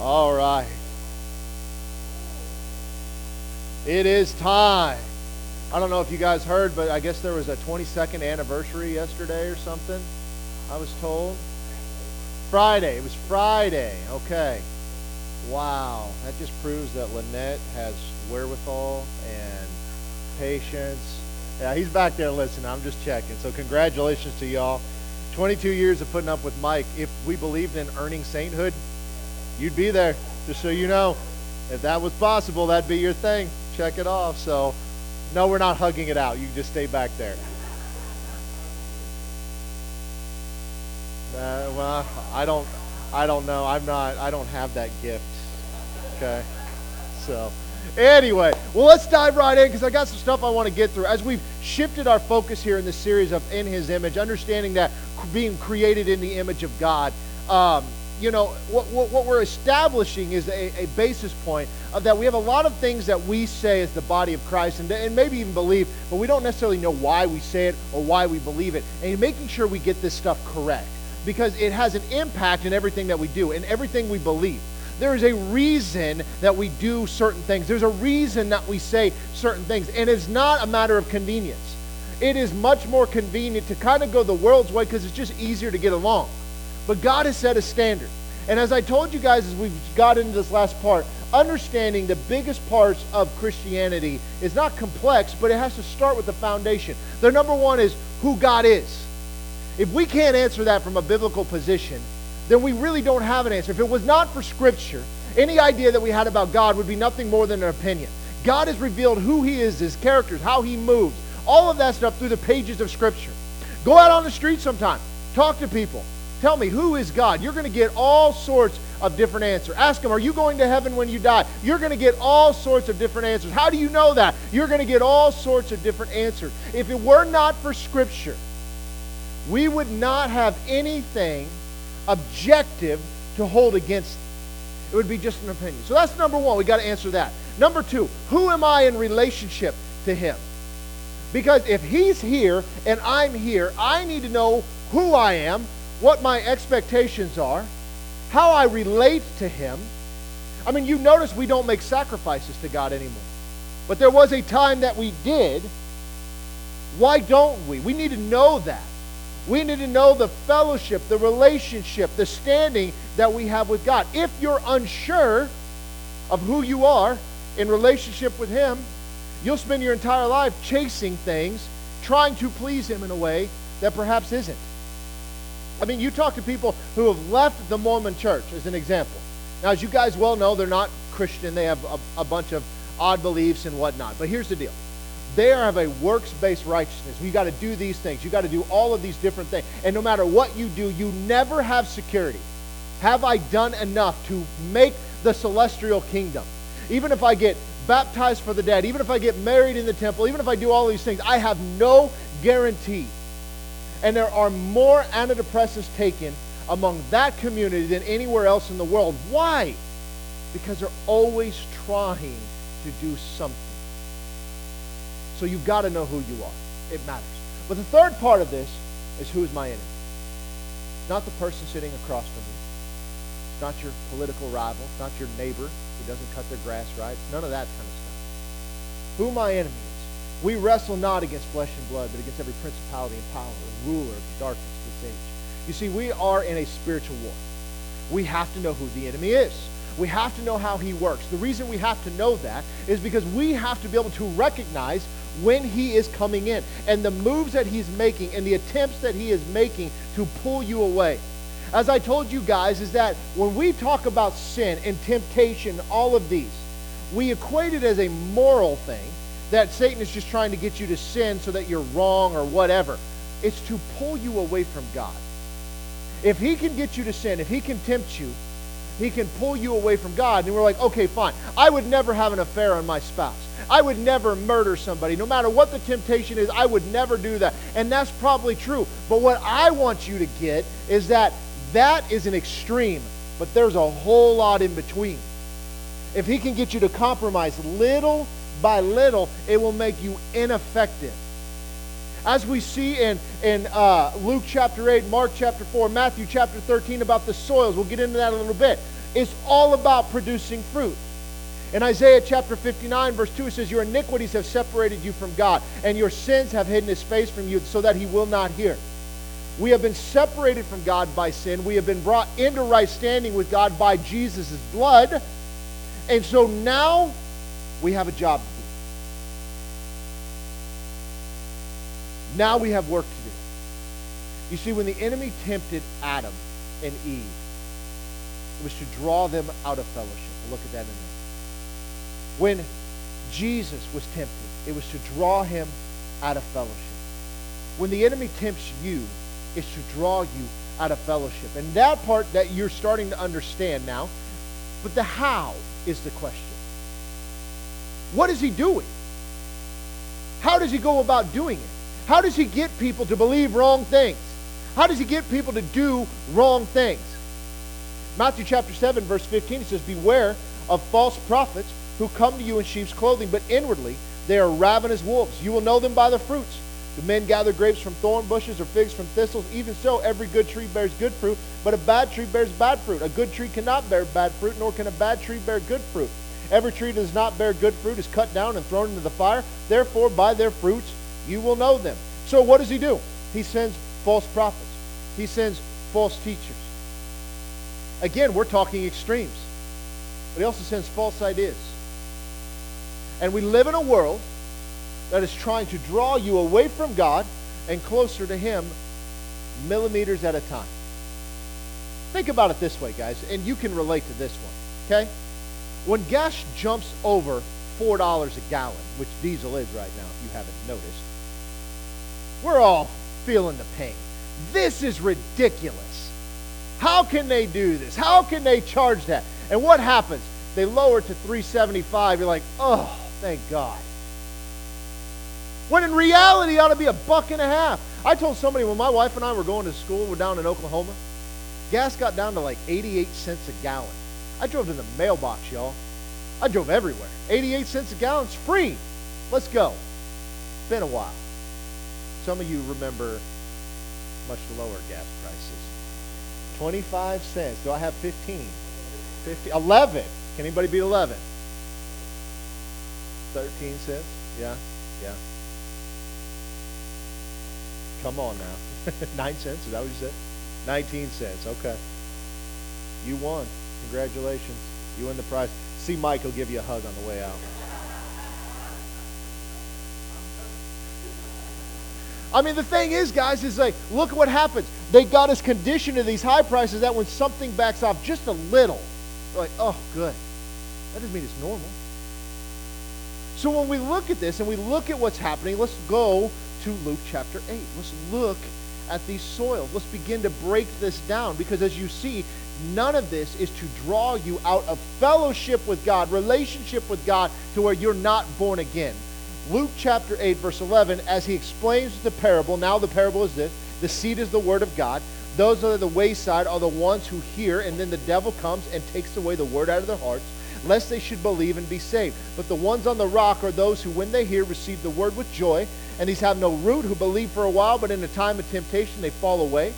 All right. It is time. I don't know if you guys heard, but I guess there was a 22nd anniversary yesterday or something, I was told. Friday. It was Friday. Okay. Wow. That just proves that Lynette has wherewithal and patience. Yeah, he's back there listening. I'm just checking. So congratulations to y'all. 22 years of putting up with Mike. If we believed in earning sainthood, you'd be there. Just so you know, if that was possible, that'd be your thing. Check it off. So, no, we're not hugging it out. You can just stay back there. Well, I don't know. I don't have that gift. Okay. So, anyway, well, let's dive right in because I got some stuff I want to get through. As we've shifted our focus here in this series of In His Image, understanding that being created in the image of God, you know, what we're establishing is a basis point of that we have a lot of things that we say as the body of Christ and maybe even believe, but we don't necessarily know why we say it or why we believe it. And making sure we get this stuff correct because it has an impact in everything that we do and everything we believe. There is a reason that we do certain things. There's a reason that we say certain things. And it's not a matter of convenience. It is much more convenient to kind of go the world's way because it's just easier to get along. But God has set a standard. And as I told you guys as we got into this last part, understanding the biggest parts of Christianity is not complex, but it has to start with the foundation. The number one is who God is. If we can't answer that from a biblical position, then we really don't have an answer. If it was not for Scripture, any idea that we had about God would be nothing more than an opinion. God has revealed who He is, His characters, how He moves, all of that stuff through the pages of Scripture. Go out on the street sometime. Talk to people. Tell me, who is God? You're going to get all sorts of different answers. Ask them, are you going to heaven when you die? You're going to get all sorts of different answers. How do you know that? You're going to get all sorts of different answers. If it were not for Scripture, we would not have anything objective to hold against them. It would be just an opinion. So that's number one. We got to answer that. Number two, who am I in relationship to Him? Because if He's here and I'm here, I need to know who I am, what my expectations are, how I relate to Him. I mean, you notice we don't make sacrifices to God anymore. But there was a time that we did. Why don't we? We need to know that. We need to know the fellowship, the relationship, the standing that we have with God. If you're unsure of who you are in relationship with Him, you'll spend your entire life chasing things, trying to please Him in a way that perhaps isn't. I mean, you talk to people who have left the Mormon church, as an example. Now, as you guys well know, they're not Christian. They have a bunch of odd beliefs and whatnot. But here's the deal. They have a works-based righteousness. You got to do these things. You got to do all of these different things. And no matter what you do, you never have security. Have I done enough to make the celestial kingdom? Even if I get baptized for the dead, even if I get married in the temple, even if I do all these things, I have no guarantee. And there are more antidepressants taken among that community than anywhere else in the world. Why? Because they're always trying to do something. So you've got to know who you are. It matters. But the third part of this is who is my enemy? It's not the person sitting across from you. It's not your political rival. It's not your neighbor who doesn't cut their grass right. None of that kind of stuff. Who my enemy is. We wrestle not against flesh and blood, but against every principality and power and ruler of the darkness of this age. You see, we are in a spiritual war. We have to know who the enemy is. We have to know how he works. The reason we have to know that is because we have to be able to recognize when he is coming in and the moves that he's making and the attempts that he is making to pull you away. As I told you guys, is that when we talk about sin and temptation, all of these, we equate it as a moral thing that Satan is just trying to get you to sin so that you're wrong or whatever. It's to pull you away from God. If he can get you to sin, if he can tempt you, he can pull you away from God. And we're like, okay, fine. I would never have an affair on my spouse. I would never murder somebody. No matter what the temptation is, I would never do that. And that's probably true. But what I want you to get is that that is an extreme, but there's a whole lot in between. If he can get you to compromise little by little, it will make you ineffective. As we see in Luke chapter 8, Mark chapter 4, Matthew chapter 13 about the soils. We'll get into that in a little bit. is all about producing fruit. In Isaiah chapter 59, verse 2, it says, your iniquities have separated you from God, and your sins have hidden his face from you so that he will not hear. We have been separated from God by sin. We have been brought into right standing with God by Jesus' blood. And so now we have a job to do. Now we have work to do. You see, when the enemy tempted Adam and Eve, it was to draw them out of fellowship. Look at that in there. When Jesus was tempted, it was to draw him out of fellowship. When the enemy tempts you, it's to draw you out of fellowship. And that part that you're starting to understand now, but the how is the question. What is he doing? How does he go about doing it? How does he get people to believe wrong things? How does he get people to do wrong things? Matthew chapter 7, verse 15, it says, beware of false prophets who come to you in sheep's clothing, but inwardly they are ravenous wolves. You will know them by their fruits. Do men gather grapes from thorn bushes or figs from thistles? Even so, every good tree bears good fruit, but a bad tree bears bad fruit. A good tree cannot bear bad fruit, nor can a bad tree bear good fruit. Every tree that does not bear good fruit is cut down and thrown into the fire. Therefore, by their fruits you will know them. So what does he do? He sends false prophets. He sends false teachers. Again, we're talking extremes. But he also sends false ideas. And we live in a world that is trying to draw you away from God and closer to him millimeters at a time. Think about it this way, guys, and you can relate to this one, okay? When gas jumps over $4 a gallon, which diesel is right now, if you haven't noticed, we're all feeling the pain. This is ridiculous. How can they do this? How can they charge that? And what happens? They lower it to $3.75. You're like, oh, thank God. When in reality, it ought to be $1.50. I told somebody when my wife and I were going to school, we're down in Oklahoma, gas got down to like 88 cents a gallon. I drove to the mailbox, y'all. I drove everywhere. 88 cents a gallon's free. Let's go. It's been a while. Some of you remember much lower gas prices. 25 cents. Do I have 15? 50, 11. Can anybody beat 11? 13 cents? Yeah. Come on now. 9 cents, is that what you said? 19 cents, okay. You won. Congratulations. You win the prize. See, Mike will give you a hug on the way out. I mean, the thing is, guys, is like, look what happens. They got us conditioned to these high prices that when something backs off just a little, they're like, oh, good. That doesn't mean it's normal. So when we look at this and we look at what's happening, let's go to Luke chapter 8. Let's look at these soils. Let's begin to break this down because as you see, none of this is to draw you out of fellowship with God, relationship with God, to where you're not born again. Luke chapter 8, verse 11, as he explains the parable, now the parable is this, the seed is the word of God. Those that are the wayside are the ones who hear, and then the devil comes and takes away the word out of their hearts, lest they should believe and be saved. But the ones on the rock are those who, when they hear, receive the word with joy, and these have no root, who believe for a while, but in a time of temptation they fall away.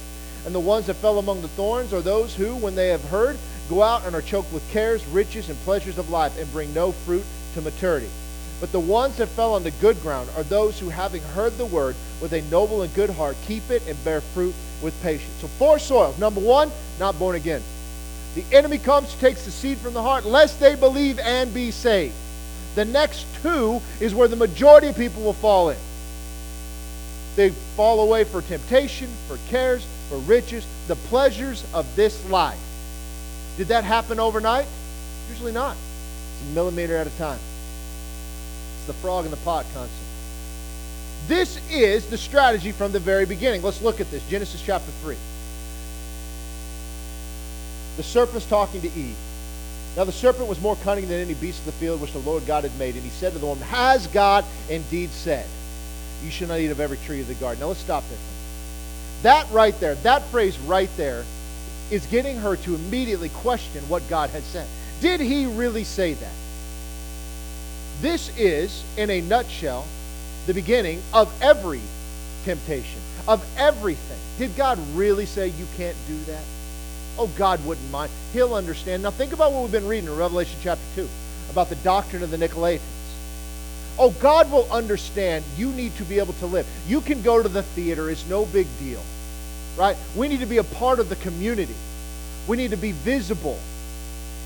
And the ones that fell among the thorns are those who, when they have heard, go out and are choked with cares, riches, and pleasures of life, and bring no fruit to maturity. But the ones that fell on the good ground are those who, having heard the word with a noble and good heart, keep it and bear fruit with patience. So four soils. Number one, not born again. The enemy comes, takes the seed from the heart, lest they believe and be saved. The next two is where the majority of people will fall in. They fall away for temptation, for cares, for riches, the pleasures of this life. Did that happen overnight? Usually not. It's a millimeter at a time. It's the frog in the pot concept. This is the strategy from the very beginning. Let's look at this. Genesis chapter 3. The serpent's talking to Eve. Now the serpent was more cunning than any beast of the field which the Lord God had made. And he said to the woman, has God indeed said, you shall not eat of every tree of the garden? Now let's stop there. That right there, that phrase right there, is getting her to immediately question what God had said. Did he really say that? This is, in a nutshell, the beginning of every temptation, of everything. Did God really say you can't do that? Oh, God wouldn't mind. He'll understand. Now think about what we've been reading in Revelation chapter 2 about the doctrine of the Nicolaitans. Oh, God will understand. You need to be able to live. You can go to the theater. It's no big deal, right? We need to be a part of the community. We need to be visible.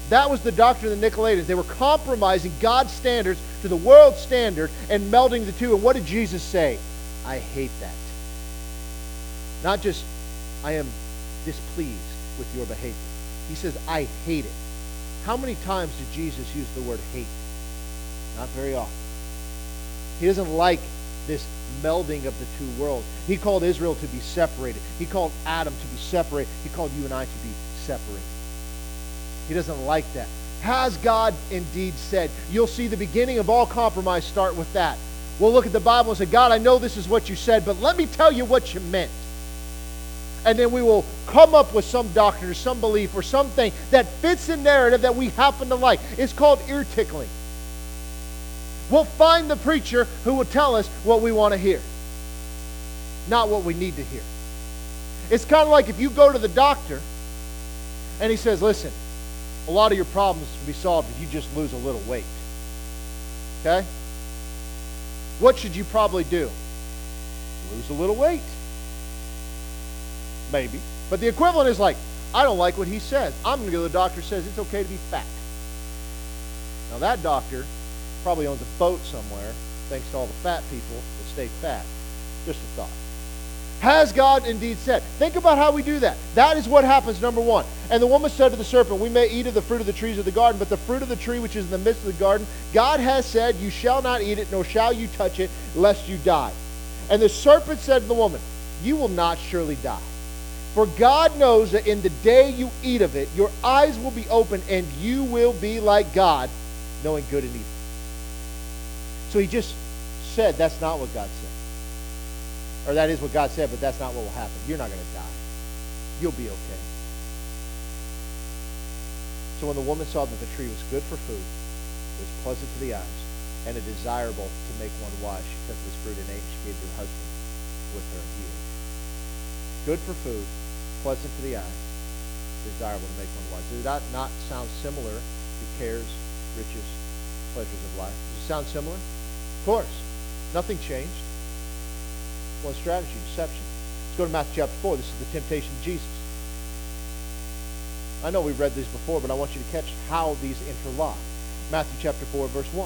That was the doctrine of the Nicolaitans. They were compromising God's standards to the world's standard and melding the two. And what did Jesus say? I hate that. Not just, I am displeased with your behavior. He says, I hate it. How many times did Jesus use the word hate? Not very often. He doesn't like this melding of the two worlds. He called Israel to be separated. He called Adam to be separated. He called you and I to be separated. He doesn't like that. Has God indeed said? You'll see the beginning of all compromise start with that. We'll look at the Bible and say, God, I know this is what you said, but let me tell you what you meant. And then we will come up with some doctrine or some belief or something that fits the narrative that we happen to like. It's called ear tickling. We'll find the preacher who will tell us what we want to hear, not what we need to hear. It's kind of like if you go to the doctor and he says, listen, a lot of your problems can be solved if you just lose a little weight. Okay? What should you probably do? Lose a little weight. Maybe. But the equivalent is like, I don't like what he says. I'm going to go to the doctor who says it's okay to be fat. Now that doctor probably owns a boat somewhere thanks to all the fat people that stay fat. Just a thought. Has God indeed said? Think about how we do that. That is what happens, number one. And the woman said to the serpent, we may eat of the fruit of the trees of the garden, but the fruit of the tree which is in the midst of the garden, God has said, you shall not eat it, nor shall you touch it, lest you die. And the serpent said to the woman, you will not surely die. For God knows that in the day you eat of it, your eyes will be opened, and you will be like God, knowing good and evil. So he just said, that's not what God said. Or that is what God said, but that's not what will happen. You're not going to die. You'll be okay. So when the woman saw that the tree was good for food, it was pleasant to the eyes, and a desirable to make one wise, she took this fruit and ate, and she gave to her husband with her ear. Good for food, pleasant to the eyes, desirable to make one wise. Does that not sound similar to cares, riches, pleasures of life? Does it sound similar? Of course. Nothing changed. One strategy, deception. Let's go to Matthew chapter 4. This is the temptation of Jesus. I know we've read these before, but I want you to catch how these interlock. Matthew chapter 4, verse 1.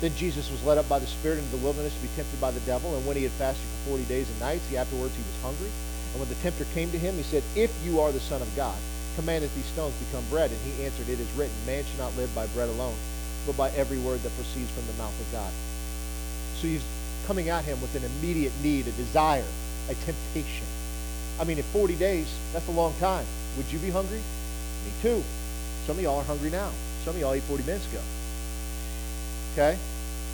Then Jesus was led up by the Spirit into the wilderness to be tempted by the devil, and when he had fasted for 40 days and nights, afterwards he was hungry. And when the tempter came to him, he said, if you are the Son of God, command that these stones become bread. And he answered, it is written, man shall not live by bread alone, but by every word that proceeds from the mouth of God. So he's coming at him with an immediate need, a desire, a temptation. I mean, in 40 days, that's a long time. Would you be hungry? Me too. Some of y'all are hungry now. Some of y'all ate 40 minutes ago. Okay?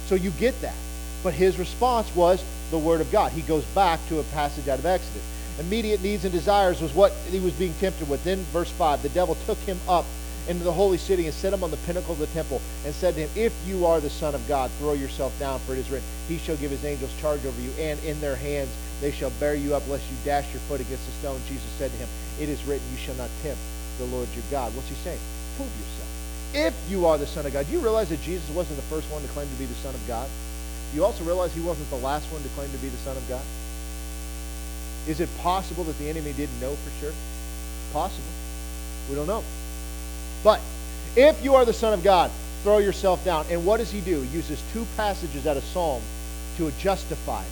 So you get that. But his response was the Word of God. He goes back to a passage out of Exodus. Immediate needs and desires was what he was being tempted with. Then, verse 5, the devil took him up into the holy city and set him on the pinnacle of the temple and said to him, if you are the Son of God, throw yourself down, for it is written, he shall give his angels charge over you, and in their hands they shall bear you up, lest you dash your foot against the stone. Jesus said to him, it is written, you shall not tempt the Lord your God. What's he saying? Prove yourself. If you are the Son of God. Do you realize that Jesus wasn't the first one to claim to be the Son of God? Do you also realize he wasn't the last one to claim to be the Son of God? Is it possible that the enemy didn't know for sure? Possible. We don't know. But if you are the Son of God, throw yourself down. And what does he do? He uses two passages out of Psalm to justify it.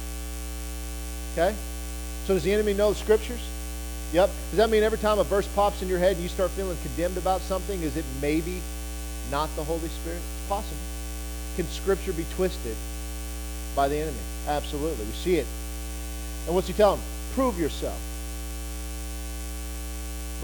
Okay? So does the enemy know the Scriptures? Yep. Does that mean every time a verse pops in your head and you start feeling condemned about something, is it maybe not the Holy Spirit? It's possible. Can Scripture be twisted by the enemy? Absolutely. We see it. And what's he telling them? Prove yourself.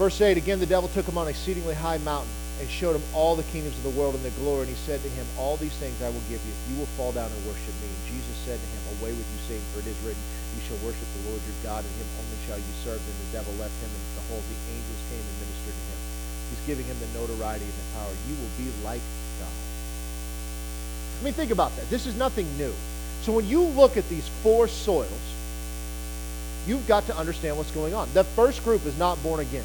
Verse 8, again, the devil took him on an exceedingly high mountain and showed him all the kingdoms of the world and their glory. And he said to him, all these things I will give you if you will fall down and worship me. And Jesus said to him, away with you, Satan, for it is written, you shall worship the Lord your God, and him only shall you serve. Then the devil left him, and behold, the angels came and ministered to him. He's giving him the notoriety and the power. You will be like God. I mean, think about that. This is nothing new. So when you look at these four soils, you've got to understand what's going on. The first group is not born again.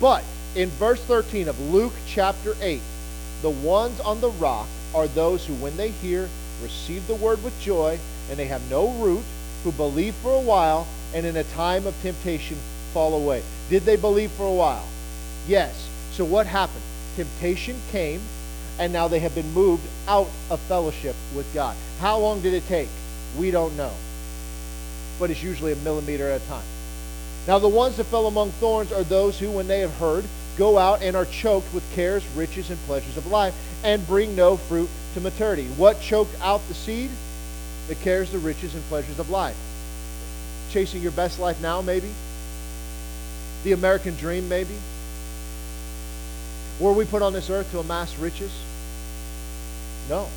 But in verse 13 of Luke chapter 8, the ones on the rock are those who, when they hear, receive the word with joy, and they have no root, who believe for a while, and in a time of temptation fall away. Did they believe for a while? Yes. So what happened? Temptation came, and now they have been moved out of fellowship with God. How long did it take? We don't know. But it's usually a millimeter at a time. Now the ones that fell among thorns are those who, when they have heard, go out and are choked with cares, riches, and pleasures of life, and bring no fruit to maturity. What choked out the seed? The cares, the riches, and pleasures of life. Chasing your best life now, maybe? The American dream, maybe? Were we put on this earth to amass riches? No.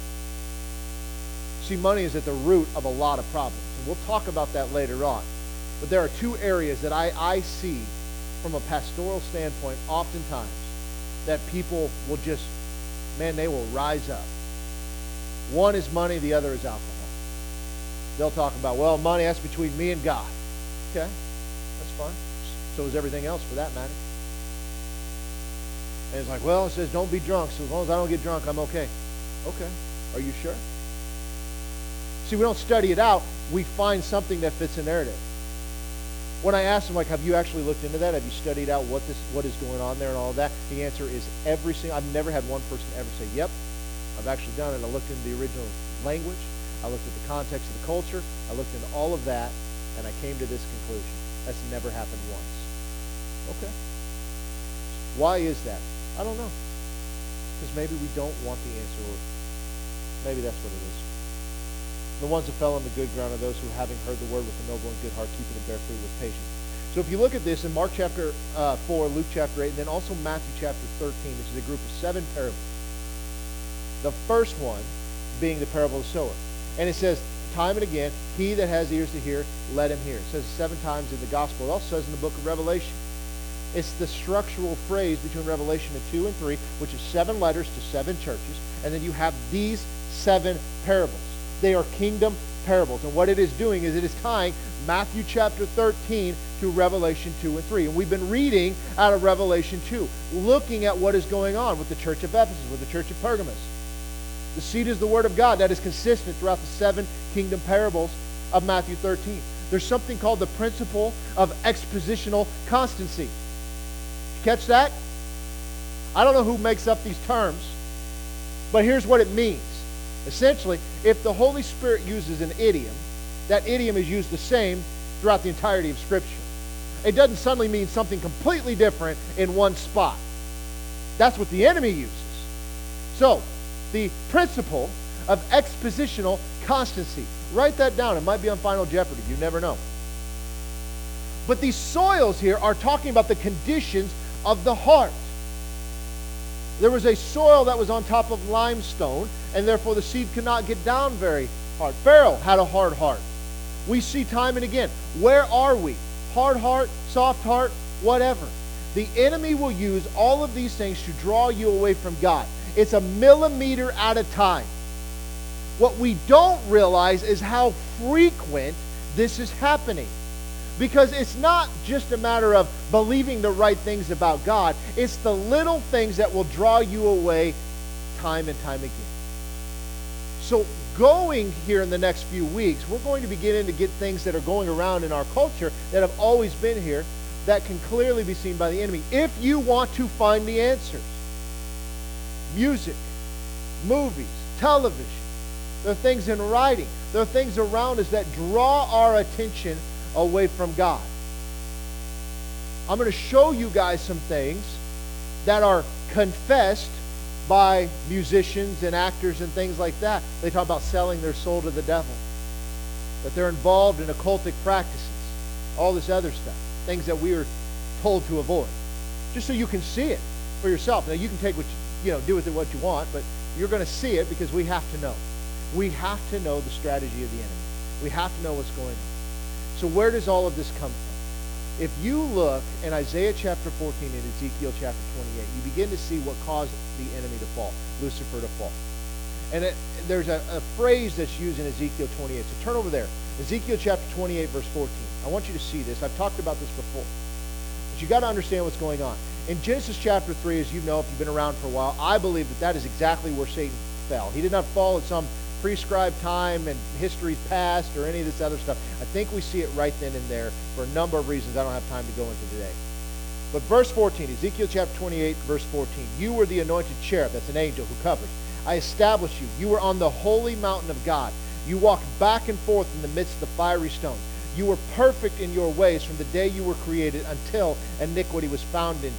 See, money is at the root of a lot of problems. And we'll talk about that later on. But there are two areas that I see from a pastoral standpoint oftentimes that people will just, man, they will rise up. One is money, the other is alcohol. They'll talk about, well, money, that's between me and God. Okay, that's fine. So is everything else for that matter. And it's like, well, it says don't be drunk, so as long as I don't get drunk, I'm okay. Okay, are you sure? See, we don't study it out. We find something that fits a narrative. When I asked him, like, have you actually looked into that? Have you studied out what is going on there and all of that? The answer is every single, I've never had one person ever say, yep, I've actually done it. I looked into the original language. I looked at the context of the culture. I looked into all of that, and I came to this conclusion. That's never happened once. Okay. Why is that? I don't know. Because maybe we don't want the answer, or maybe that's what it is. The ones that fell on the good ground are those who, having heard the word with a noble and good heart, keep it and bear fruit with patience. So if you look at this in Mark chapter 4, Luke chapter 8, and then also Matthew chapter 13, this is a group of 7 parables. The first one being the parable of the sower. And it says, time and again, he that has ears to hear, let him hear. It says 7 times in the gospel. It also says in the book of Revelation. It's the structural phrase between Revelation 2 and 3, which is 7 letters to 7 churches. And then you have these 7 parables. They are kingdom parables. And what it is doing is it is tying Matthew chapter 13 to Revelation 2 and 3. And we've been reading out of Revelation 2, looking at what is going on with the church of Ephesus, with the church of Pergamos. The seed is the word of God. That is consistent throughout the 7 kingdom parables of Matthew 13. There's something called the principle of expositional constancy. You catch that? I don't know who makes up these terms, but here's what it means. Essentially, if the Holy Spirit uses an idiom, that idiom is used the same throughout the entirety of Scripture. It doesn't suddenly mean something completely different in one spot. That's what the enemy uses. So, the principle of expositional constancy. Write that down. It might be on Final Jeopardy. You never know. But these soils here are talking about the conditions of the heart. There was a soil that was on top of limestone, and therefore the seed could not get down very hard. Pharaoh had a hard heart. We see time and again. Where are we? Hard heart, soft heart, whatever. The enemy will use all of these things to draw you away from God. It's a millimeter at a time. What we don't realize is how frequent this is happening. Because it's not just a matter of believing the right things about God. It's the little things that will draw you away time and time again. So going here in the next few weeks, we're going to begin to get things that are going around in our culture that have always been here that can clearly be seen by the enemy. If you want to find the answers. Music, movies, television. There are things in writing. There are things around us that draw our attention away from God. I'm going to show you guys some things that are confessed by musicians and actors and things like that. They talk about selling their soul to the devil. That they're involved in occultic practices. All this other stuff. Things that we are told to avoid. Just so you can see it for yourself. Now you can take what you do with it what you want, but you're going to see it because we have to know. We have to know the strategy of the enemy. We have to know what's going on. So where does all of this come from? If you look in Isaiah chapter 14 and Ezekiel chapter 28, you begin to see what caused the enemy to fall, Lucifer to fall. And there's a phrase that's used in Ezekiel 28. So turn over there. Ezekiel chapter 28, verse 14. I want you to see this. I've talked about this before. But you got to understand what's going on. In Genesis chapter 3, as you know, if you've been around for a while, I believe that that is exactly where Satan fell. He did not fall at some prescribed time and history's past or any of this other stuff. I think we see it right then and there for a number of reasons I don't have time to go into today. But verse 14, Ezekiel chapter 28, verse 14. You were the anointed cherub, that's an angel who covers. I established you. You were on the holy mountain of God. You walked back and forth in the midst of the fiery stones. You were perfect in your ways from the day you were created until iniquity was found in you.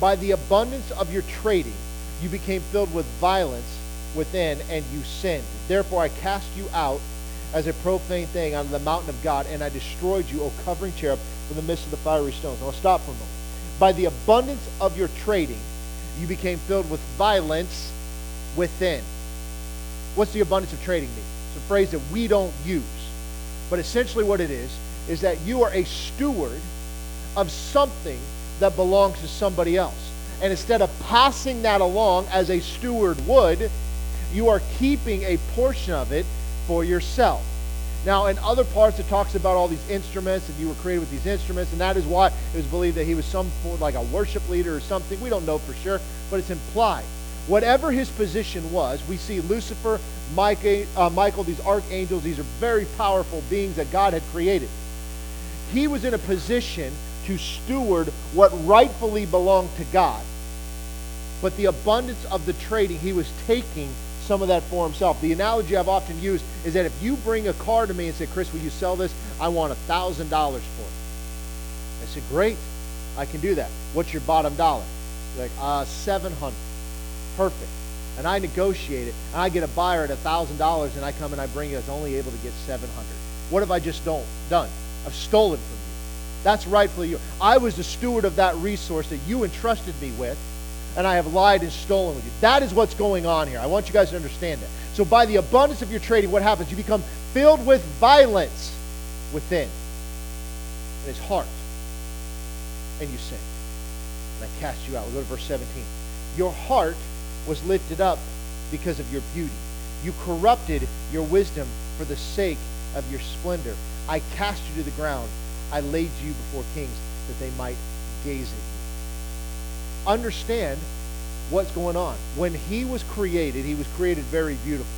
By the abundance of your trading, you became filled with violence within, and you sinned. Therefore I cast you out as a profane thing on the mountain of God, and I destroyed you, O covering cherub, from the midst of the fiery stones. Now I'll stop for a moment. By the abundance of your trading, you became filled with violence within. What's the abundance of trading mean? It's a phrase that we don't use. But essentially what it is that you are a steward of something that belongs to somebody else. And instead of passing that along as a steward would, you are keeping a portion of it for yourself. Now, in other parts, it talks about all these instruments, and you were created with these instruments, and that is why it was believed that he was some like a worship leader or something. We don't know for sure, but it's implied. Whatever his position was, we see Lucifer, Michael, these archangels, these are very powerful beings that God had created. He was in a position to steward what rightfully belonged to God. But the abundance of the trading, he was taking some of that for himself. The analogy I've often used is that if you bring a car to me and say, Chris, will you sell this? I want $1,000 for it. I said, great, I can do that. What's your bottom dollar? You're like, $700. Perfect. And I negotiate it, and I get a buyer at $1,000, and I come and I bring it. I was only able to get $700. What have I just done? I've stolen from you. That's rightfully you. I was the steward of that resource that you entrusted me with, and I have lied and stolen with you. That is what's going on here. I want you guys to understand that. So by the abundance of your trading, what happens? You become filled with violence within in his heart, and you sin. And I cast you out. We'll go to verse 17. Your heart was lifted up because of your beauty. You corrupted your wisdom for the sake of your splendor. I cast you to the ground. I laid you before kings that they might gaze at you. Understand what's going on. When he was created very beautiful.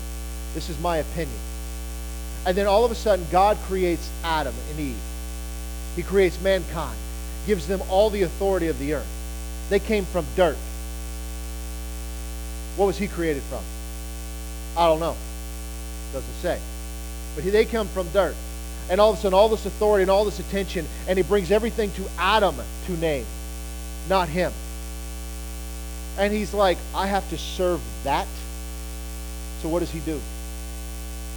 This is my opinion. And then all of a sudden, God creates Adam and Eve. He creates mankind, gives them all the authority of the earth. They came from dirt. What was he created from? I don't know. Doesn't say. But they come from dirt. And all of a sudden, all this authority and all this attention, and he brings everything to Adam to name, not him. And he's like, I have to serve that? So what does he do?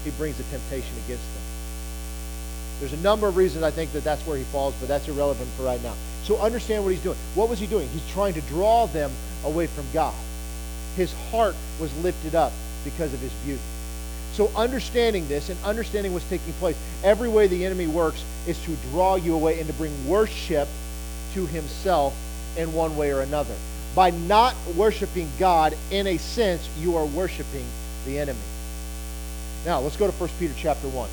He brings the temptation against them. There's a number of reasons I think that that's where he falls, but that's irrelevant for right now. So understand what he's doing. What was he doing? He's trying to draw them away from God. His heart was lifted up because of his beauty. So understanding this and understanding what's taking place, every way the enemy works is to draw you away and to bring worship to himself in one way or another. By not worshiping God, in a sense, you are worshiping the enemy. Now, let's go to 1 Peter chapter 1.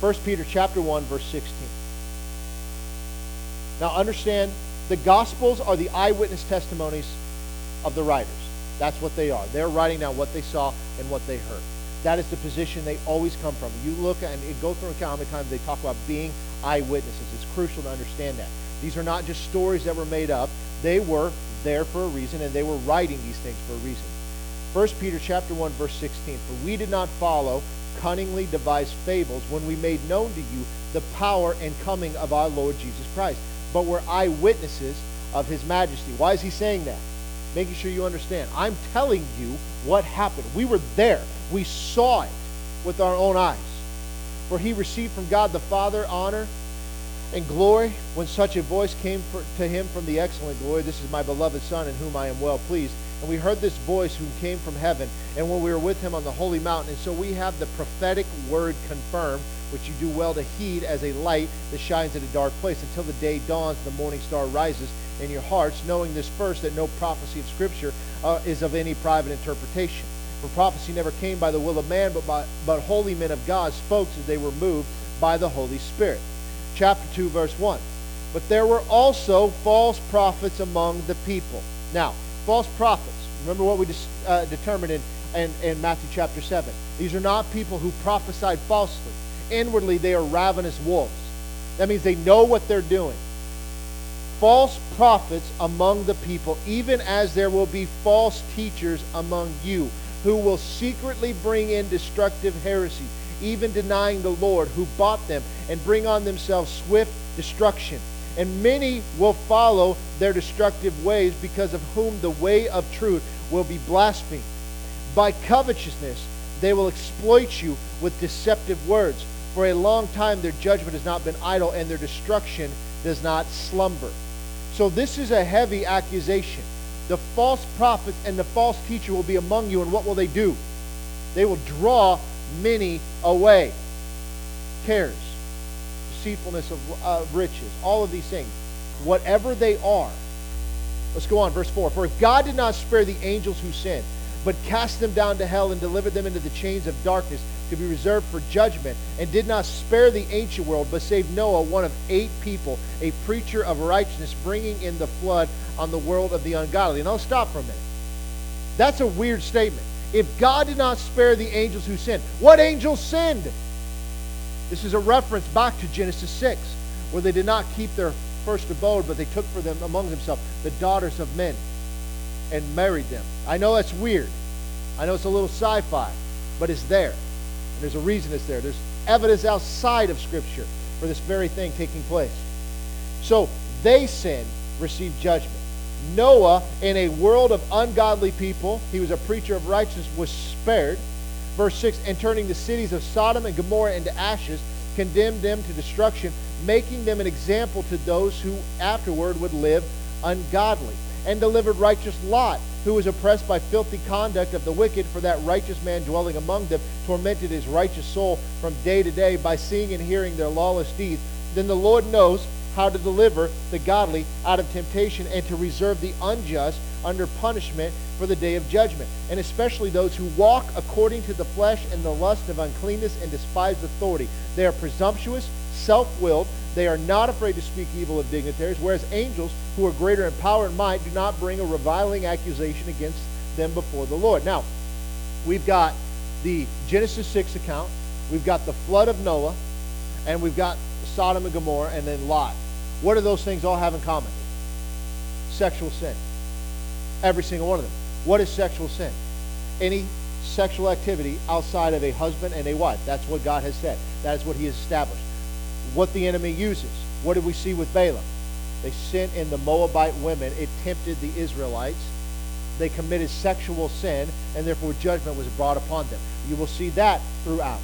1 Peter chapter 1, verse 16. Now understand, the Gospels are the eyewitness testimonies of the writers. That's what they are. They're writing down what they saw and what they heard. That is the position they always come from. You look and go through and count how many times they talk about being eyewitnesses. It's crucial to understand that. These are not just stories that were made up. They were there for a reason, and they were writing these things for a reason. 1 Peter chapter 1, verse 16. For we did not follow cunningly devised fables when we made known to you the power and coming of our Lord Jesus Christ, but were eyewitnesses of his majesty. Why is he saying that? Making sure you understand. I'm telling you what happened. We were there. We saw it with our own eyes. For he received from God the Father honor and glory when such a voice came to him from the excellent glory. This is my beloved Son in whom I am well pleased. And we heard this voice who came from heaven, and when we were with him on the holy mountain. And so we have the prophetic word confirmed, which you do well to heed as a light that shines in a dark place until the day dawns and the morning star rises in your hearts, knowing this first, that no prophecy of Scripture is of any private interpretation. For prophecy never came by the will of man, but holy men of God spoke as they were moved by the Holy Spirit. chapter 2, verse 1. But there were also false prophets among the people. Now, false prophets. Remember what we determined in Matthew chapter 7. These are not people who prophesied falsely. Inwardly, they are ravenous wolves. That means they know what they're doing. False prophets among the people, even as there will be false teachers among you, who will secretly bring in destructive heresy, even denying the Lord who bought them, and bring on themselves swift destruction. And many will follow their destructive ways, because of whom the way of truth will be blasphemed. By covetousness they will exploit you with deceptive words. For a long time their judgment has not been idle, and their destruction does not slumber. So this is a heavy accusation. The false prophet and the false teacher will be among you, and what will they do? They will draw many away. Cares, deceitfulness of riches, all of these things, whatever they are. Let's go on, verse 4. For if God did not spare the angels who sinned, but cast them down to hell and delivered them into the chains of darkness to be reserved for judgment, and did not spare the ancient world, but saved Noah, one of 8 people, a preacher of righteousness, bringing in the flood on the world of the ungodly. And I'll stop for a minute. That's a weird statement. If God did not spare the angels who sinned, what angels sinned? This is a reference back to Genesis 6, where they did not keep their first abode, but they took for them among themselves the daughters of men and married them. I know that's weird. I know it's a little sci-fi, but it's there. And there's a reason it's there. There's evidence outside of Scripture for this very thing taking place. So they sinned, received judgment. Noah, in a world of ungodly people, he was a preacher of righteousness, was spared. Verse 6, and turning the cities of Sodom and Gomorrah into ashes, condemned them to destruction, making them an example to those who afterward would live ungodly. And delivered righteous Lot, who was oppressed by filthy conduct of the wicked, for that righteous man dwelling among them tormented his righteous soul from day to day by seeing and hearing their lawless deeds. Then the Lord knows how to deliver the godly out of temptation, and to reserve the unjust under punishment for the day of judgment, and especially those who walk according to the flesh and the lust of uncleanness and despise authority. They are presumptuous, self-willed. They are not afraid to speak evil of dignitaries, whereas angels, who are greater in power and might, do not bring a reviling accusation against them before the Lord. Now, we've got the Genesis 6 account, we've got the flood of Noah, and we've got Sodom and Gomorrah, and then Lot. What do those things all have in common? Sexual sin. Every single one of them. What is sexual sin? Any sexual activity outside of a husband and a wife. That's what God has said. That is what He has established. What the enemy uses. What did we see with Balaam? They sent in the Moabite women. It tempted the Israelites. They committed sexual sin, and therefore judgment was brought upon them. You will see that throughout.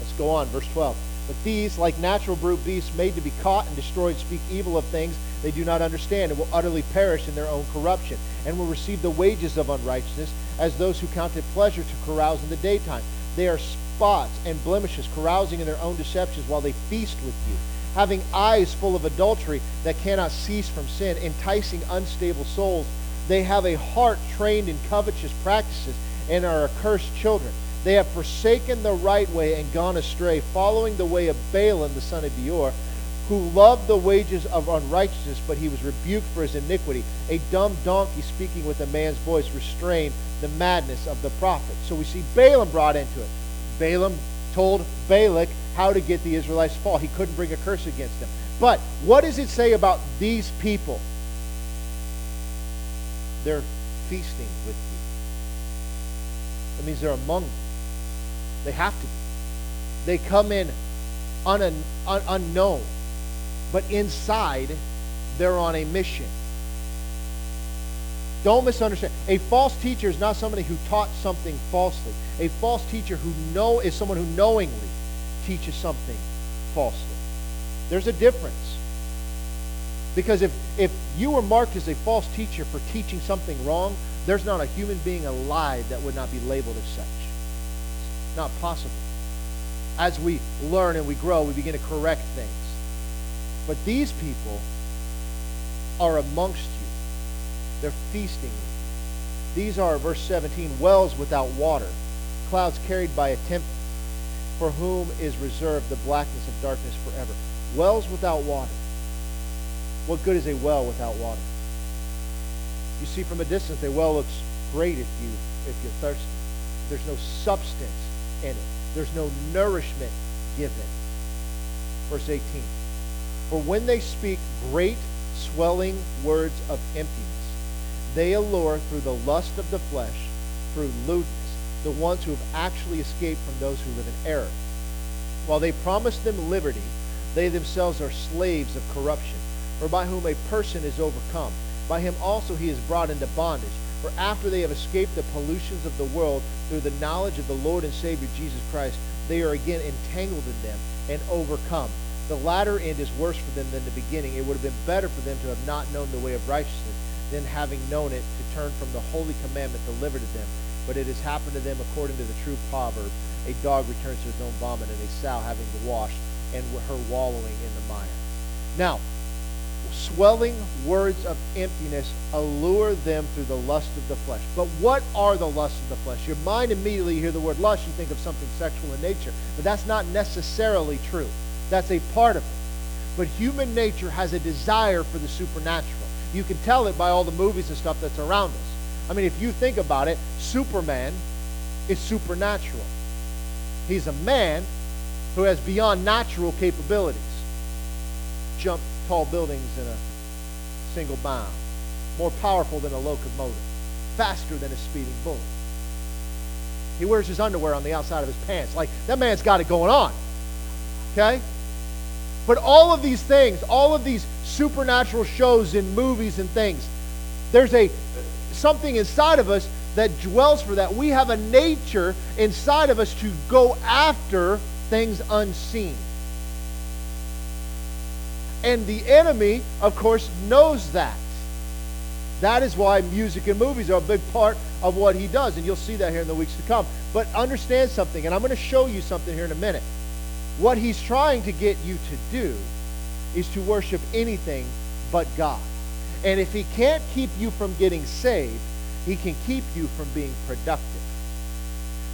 Let's go on, verse 12. But these, like natural brute beasts made to be caught and destroyed, speak evil of things they do not understand, and will utterly perish in their own corruption, and will receive the wages of unrighteousness, as those who counted pleasure to carouse in the daytime. They are spots and blemishes, carousing in their own deceptions while they feast with you, having eyes full of adultery that cannot cease from sin, enticing unstable souls. They have a heart trained in covetous practices, and are accursed children. They have forsaken the right way and gone astray, following the way of Balaam the son of Beor, who loved the wages of unrighteousness, but he was rebuked for his iniquity. A dumb donkey speaking with a man's voice restrained the madness of the prophet. So we see Balaam brought into it. Balaam told Balak how to get the Israelites to fall. He couldn't bring a curse against them. But what does it say about these people? They're feasting with you. That means they're among them. They have to be. They come in unknown. But inside, they're on a mission. Don't misunderstand. A false teacher is not somebody who taught something falsely. A false teacher is someone who knowingly teaches something falsely. There's a difference. Because if you were marked as a false teacher for teaching something wrong, there's not a human being alive that would not be labeled as such. It's not possible. As we learn and we grow, we begin to correct things. But these people are amongst you. They're feasting. These are, verse 17, wells without water, clouds carried by a tempest. for whom is reserved the blackness of darkness forever. Wells without water. What good is a well without water? You see from a distance, a well looks great if you're thirsty. There's no substance in it. There's no nourishment given. Verse 18. For when they speak great swelling words of emptiness, they allure through the lust of the flesh, through lewdness, the ones who have actually escaped from those who live in error. While they promise them liberty, they themselves are slaves of corruption, for by whom a person is overcome. By him also he is brought into bondage. For after they have escaped the pollutions of the world through the knowledge of the Lord and Savior Jesus Christ, they are again entangled in them and overcome. The latter end is worse for them than the beginning. It would have been better for them to have not known the way of righteousness than having known it to turn from the holy commandment delivered to them. But it has happened to them according to the true proverb, a dog returns to his own vomit, and a sow having to wash, and her wallowing in the mire. Now, swelling words of emptiness allure them through the lust of the flesh. But what are the lusts of the flesh? Your mind immediately, you hear the word lust, you think of something sexual in nature. But that's not necessarily true. That's a part of it. But human nature has a desire for the supernatural. You can tell it by all the movies and stuff that's around us. I mean, if you think about it, Superman is supernatural. He's a man who has beyond natural capabilities. Jump tall buildings in a single bound. More powerful than a locomotive. Faster than a speeding bullet. He wears his underwear on the outside of his pants. Like, that man's got it going on. Okay? But all of these things, all of these supernatural shows and movies and things, there's a something inside of us that dwells for that. We have a nature inside of us to go after things unseen. And the enemy, of course, knows that. That is why music and movies are a big part of what he does. And you'll see that here in the weeks to come. But understand something, and I'm going to show you something here in a minute. What he's trying to get you to do is to worship anything but God. And if he can't keep you from getting saved, he can keep you from being productive.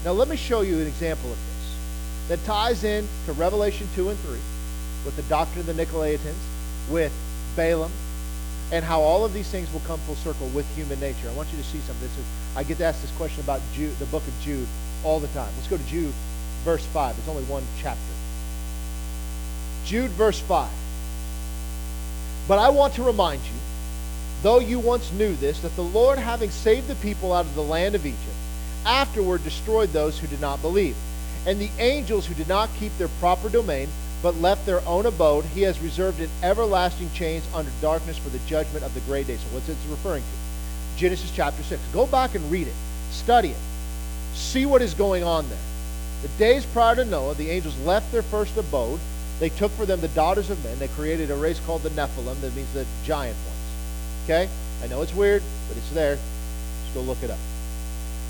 Now let me show you an example of this that ties in to Revelation 2 and 3 with the doctrine of the Nicolaitans, with Balaam, and how all of these things will come full circle with human nature. I want you to see some of this. I get to ask this question about Jude, the book of Jude, all the time. Let's go to Jude verse 5. It's only one chapter. Jude verse 5. But I want to remind you, though you once knew this, that the Lord, having saved the people out of the land of Egypt, afterward destroyed those who did not believe. And the angels who did not keep their proper domain, but left their own abode, he has reserved in everlasting chains under darkness for the judgment of the great day. So what's it referring to? Genesis chapter 6. Go back and read it. Study it. See what is going on there. The days prior to Noah, the angels left their first abode. They took for them the daughters of men. They created a race called the Nephilim. That means the giant ones. Okay? I know it's weird, but it's there. Just go look it up.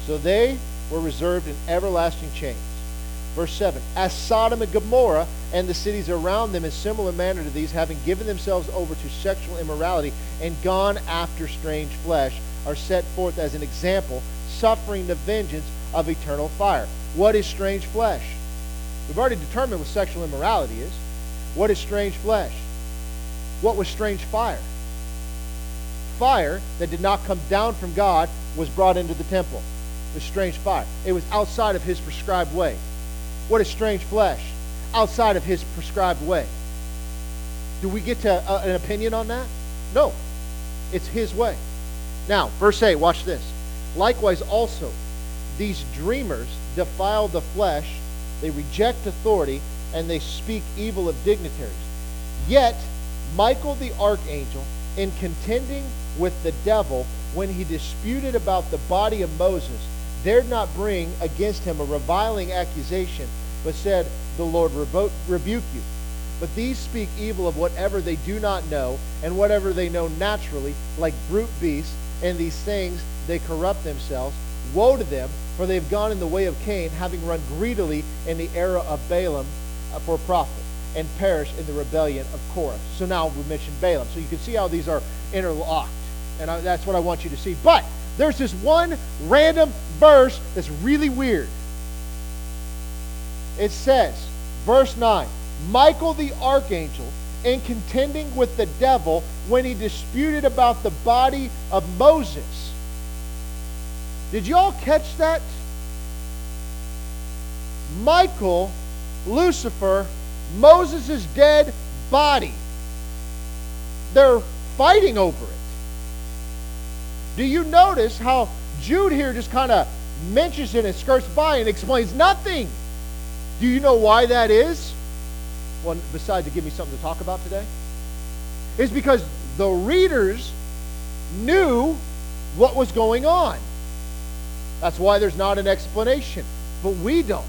So they were reserved in everlasting chains. Verse 7, as Sodom and Gomorrah and the cities around them in similar manner to these, having given themselves over to sexual immorality and gone after strange flesh, are set forth as an example, suffering the vengeance of eternal fire. What is strange flesh? We've already determined what sexual immorality is. What is strange flesh? What was strange fire? Fire that did not come down from God was brought into the temple. It was strange fire. It was outside of his prescribed way. What is strange flesh? Outside of his prescribed way. Do we get to an opinion on that? No. It's his way. Now, verse 8, watch this. Likewise also, these dreamers defile the flesh, they reject authority, and they speak evil of dignitaries. Yet, Michael the archangel, in contending with the devil, when he disputed about the body of Moses, dared not bring against him a reviling accusation, but said, the Lord rebuke you. But these speak evil of whatever they do not know, and whatever they know naturally, like brute beasts, and these things they corrupt themselves. Woe to them, for they have gone in the way of Cain, having run greedily in the era of Balaam for profit, and perish in the rebellion of Korah. So now we mentioned Balaam. So you can see how these are interlocked. And that's what I want you to see. But there's this one random verse that's really weird. It says, verse 9, Michael the archangel, in contending with the devil when he disputed about the body of Moses. Did y'all catch that? Michael, Lucifer, Moses' dead body. They're fighting over it. Do you notice how Jude here just kind of mentions it and skirts by and explains nothing? Do you know why that is? Well, besides to give me something to talk about today, it's because the readers knew what was going on. That's why there's not an explanation. But we don't.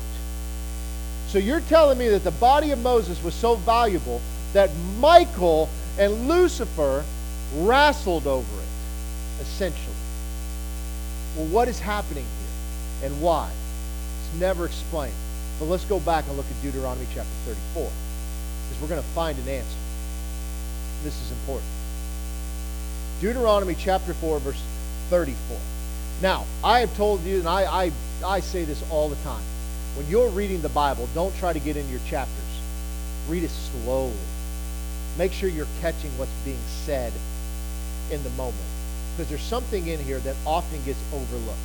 So you're telling me that the body of Moses was so valuable that Michael and Lucifer wrestled over it, essentially. Well, what is happening here and why? It's never explained. But let's go back and look at Deuteronomy chapter 34. Because we're going to find an answer. This is important. Deuteronomy chapter 4, verse 34. Now, I have told you, and I say this all the time. When you're reading the Bible, don't try to get into your chapters. Read it slowly. Make sure you're catching what's being said in the moment. Because there's something in here that often gets overlooked.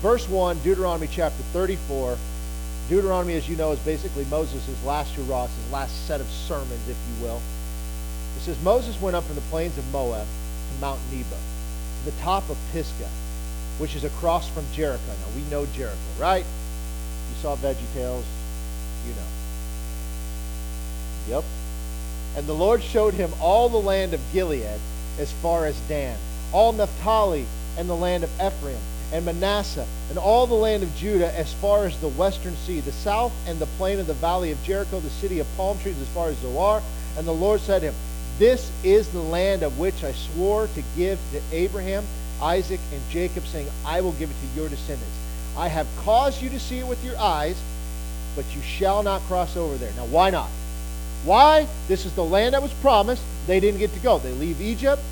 Verse 1, Deuteronomy chapter 34. Deuteronomy, as you know, is basically Moses' last hurrah, his last set of sermons, if you will. It says, Moses went up from the plains of Moab to Mount Nebo, to the top of Pisgah, which is across from Jericho. Now, we know Jericho, right? You saw VeggieTales, you know. Yep. And the Lord showed him all the land of Gilead as far as Dan, all Naphtali and the land of Ephraim, and Manasseh, and all the land of Judah as far as the western sea, the south and the plain of the valley of Jericho, the city of palm trees as far as Zoar. And the Lord said to him, this is the land of which I swore to give to Abraham, Isaac, and Jacob, saying, I will give it to your descendants. I have caused you to see it with your eyes, but you shall not cross over there. Now, why not? Why? This is the land that was promised. They didn't get to go. They leave Egypt.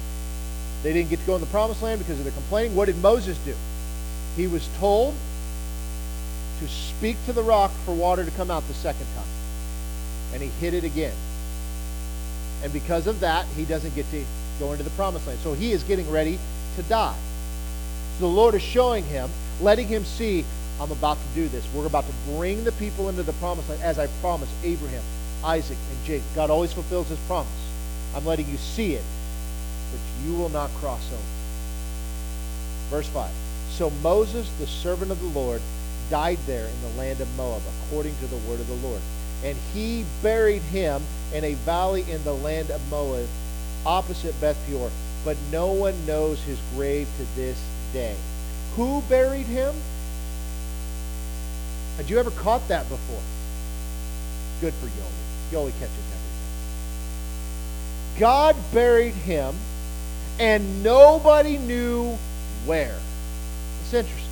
They didn't get to go in the promised land because of their complaining. What did Moses do? He was told to speak to the rock for water to come out the second time. And he hit it again. And because of that, he doesn't get to go into the promised land. So he is getting ready to die. So the Lord is showing him, letting him see, I'm about to do this. We're about to bring the people into the promised land as I promised Abraham, Isaac, and Jacob. God always fulfills his promise. I'm letting you see it, but you will not cross over. Verse 5. So Moses, the servant of the Lord, died there in the land of Moab, according to the word of the Lord. And he buried him in a valley in the land of Moab, opposite Beth Peor. But no one knows his grave to this day. Who buried him? Had you ever caught that before? Good for Yoli. Yoli catches everything. God buried him, and nobody knew where. It's interesting.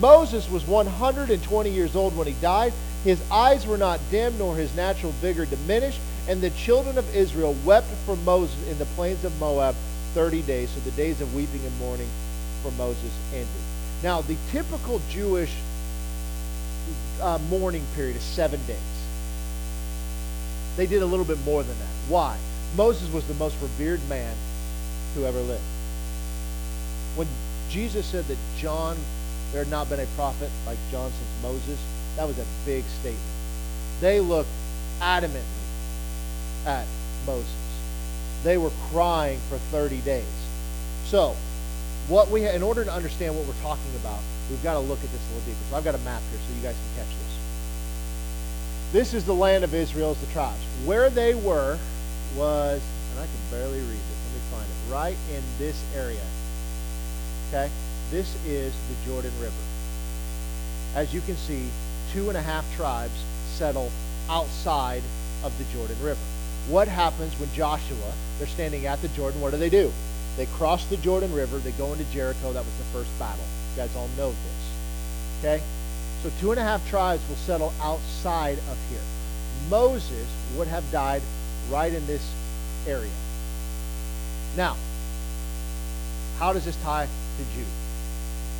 Moses was 120 years old when he died. His eyes were not dim, nor his natural vigor diminished. And the children of Israel wept for Moses in the plains of Moab 30 days. So the days of weeping and mourning for Moses ended. Now, the typical Jewish mourning period is 7 days. They did a little bit more than that. Why? Moses was the most revered man who ever lived. When Jesus said that John, there had not been a prophet like John since Moses, that was a big statement. They looked adamantly at Moses. They were crying for 30 days. So, what we in order to understand what we're talking about, we've got to look at this a little deeper. So I've got a map here so you guys can catch this. This is the land of Israel's the tribes. Where they were was, and I can barely read this. Let me find it. Right in this area. Okay, this is the Jordan River. As you can see, 2.5 tribes settle outside of the Jordan River. What happens when Joshua, they're standing at the Jordan, what do? They cross the Jordan River, they go into Jericho, that was the first battle. You guys all know this. Okay? So 2.5 tribes will settle outside of here. Moses would have died right in this area. Now, how does this tie to Jude?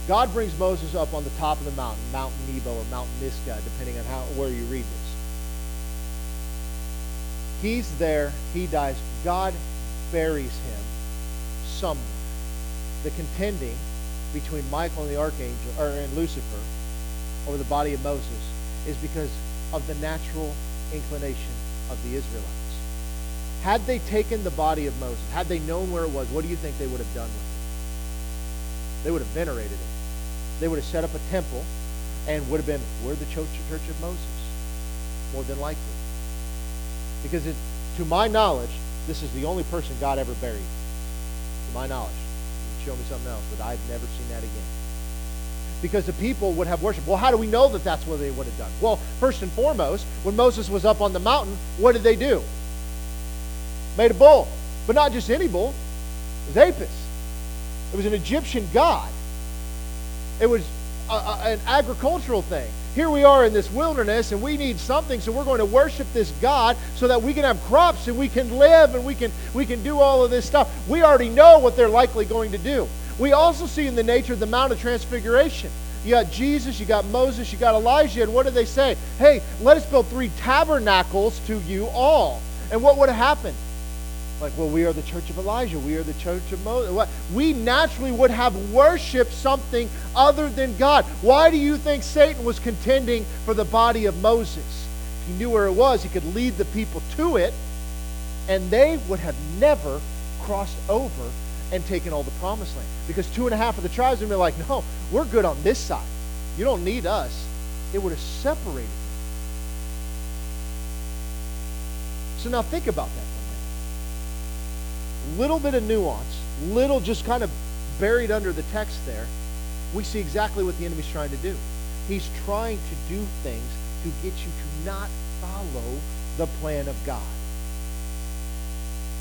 God brings Moses up on the top of the mountain, Mount Nebo or Mount Mizpah, depending on where you read this. He's there. He dies. God buries him somewhere. The contending between Michael and the archangel, or and Lucifer, over the body of Moses, is because of the natural inclination of the Israelites. Had they taken the body of Moses, had they known where it was, what do you think they would have done with it? They would have venerated it. They would have set up a temple and would have been, we're the church of Moses, more than likely. Because it, to my knowledge, this is the only person God ever buried. To my knowledge. You can show me something else, but I've never seen that again. Because the people would have worshiped. Well, how do we know that that's what they would have done? Well, first and foremost, when Moses was up on the mountain, what did they do? Made a bull. But not just any bull. It was Apis. It was an Egyptian god. It was an agricultural thing. Here we are in this wilderness, and we need something, so we're going to worship this God so that we can have crops and we can live and we can do all of this stuff. We already know what they're likely going to do. We also see in the nature of the Mount of Transfiguration. You got Jesus, you got Moses, you got Elijah, and what did they say? Hey, let us build 3 tabernacles to you all. And what would have happened? Like, well, we are the church of Elijah, we are the church of Moses. We naturally would have worshipped something other than God. Why do you think Satan was contending for the body of Moses? If he knew where it was, he could lead the people to it, and they would have never crossed over and taken all the promised land. Because 2.5 of the tribes would be like, no, we're good on this side. You don't need us. It would have separated them. So now think about that for a minute. Little bit of nuance, little just kind of buried under the text there. We see exactly what the enemy's trying to do. He's trying to do things to get you to not follow the plan of God.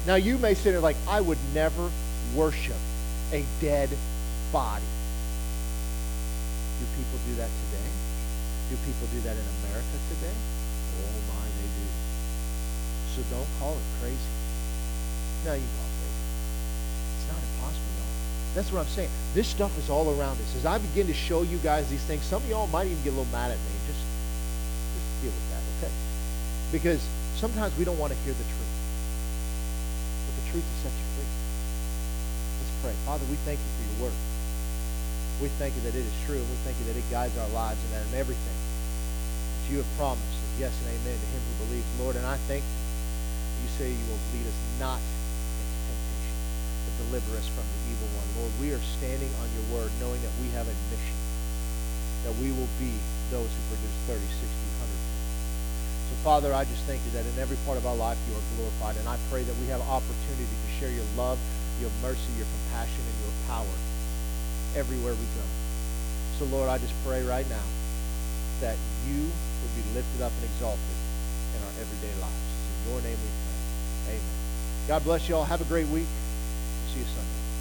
Now you may sit there like, I would never worship a dead body. Do people do that today? Do people do that in America today? Oh my, they do. So don't call it crazy. No, you call it crazy. It's not impossible, y'all. That's what I'm saying. This stuff is all around us. As I begin to show you guys these things, some of y'all might even get a little mad at me. Just deal with that, okay? Because sometimes we don't want to hear the truth. But the truth will set you free. Pray. Father, we thank you for your word. We thank you that it is true, and we thank you that it guides our lives and that in everything that you have promised is yes and amen to him who believes. Lord, and I thank you that you say you will lead us not into temptation, but deliver us from the evil one. Lord, we are standing on your word knowing that we have a mission, that we will be those who produce 30, 60, 100. So, Father, I just thank you that in every part of our life you are glorified, and I pray that we have opportunity to share your love, your mercy, your compassion, and your power everywhere we go. So, Lord, I just pray right now that you would be lifted up and exalted in our everyday lives. In your name we pray. Amen. God bless you all. Have a great week. We'll see you Sunday.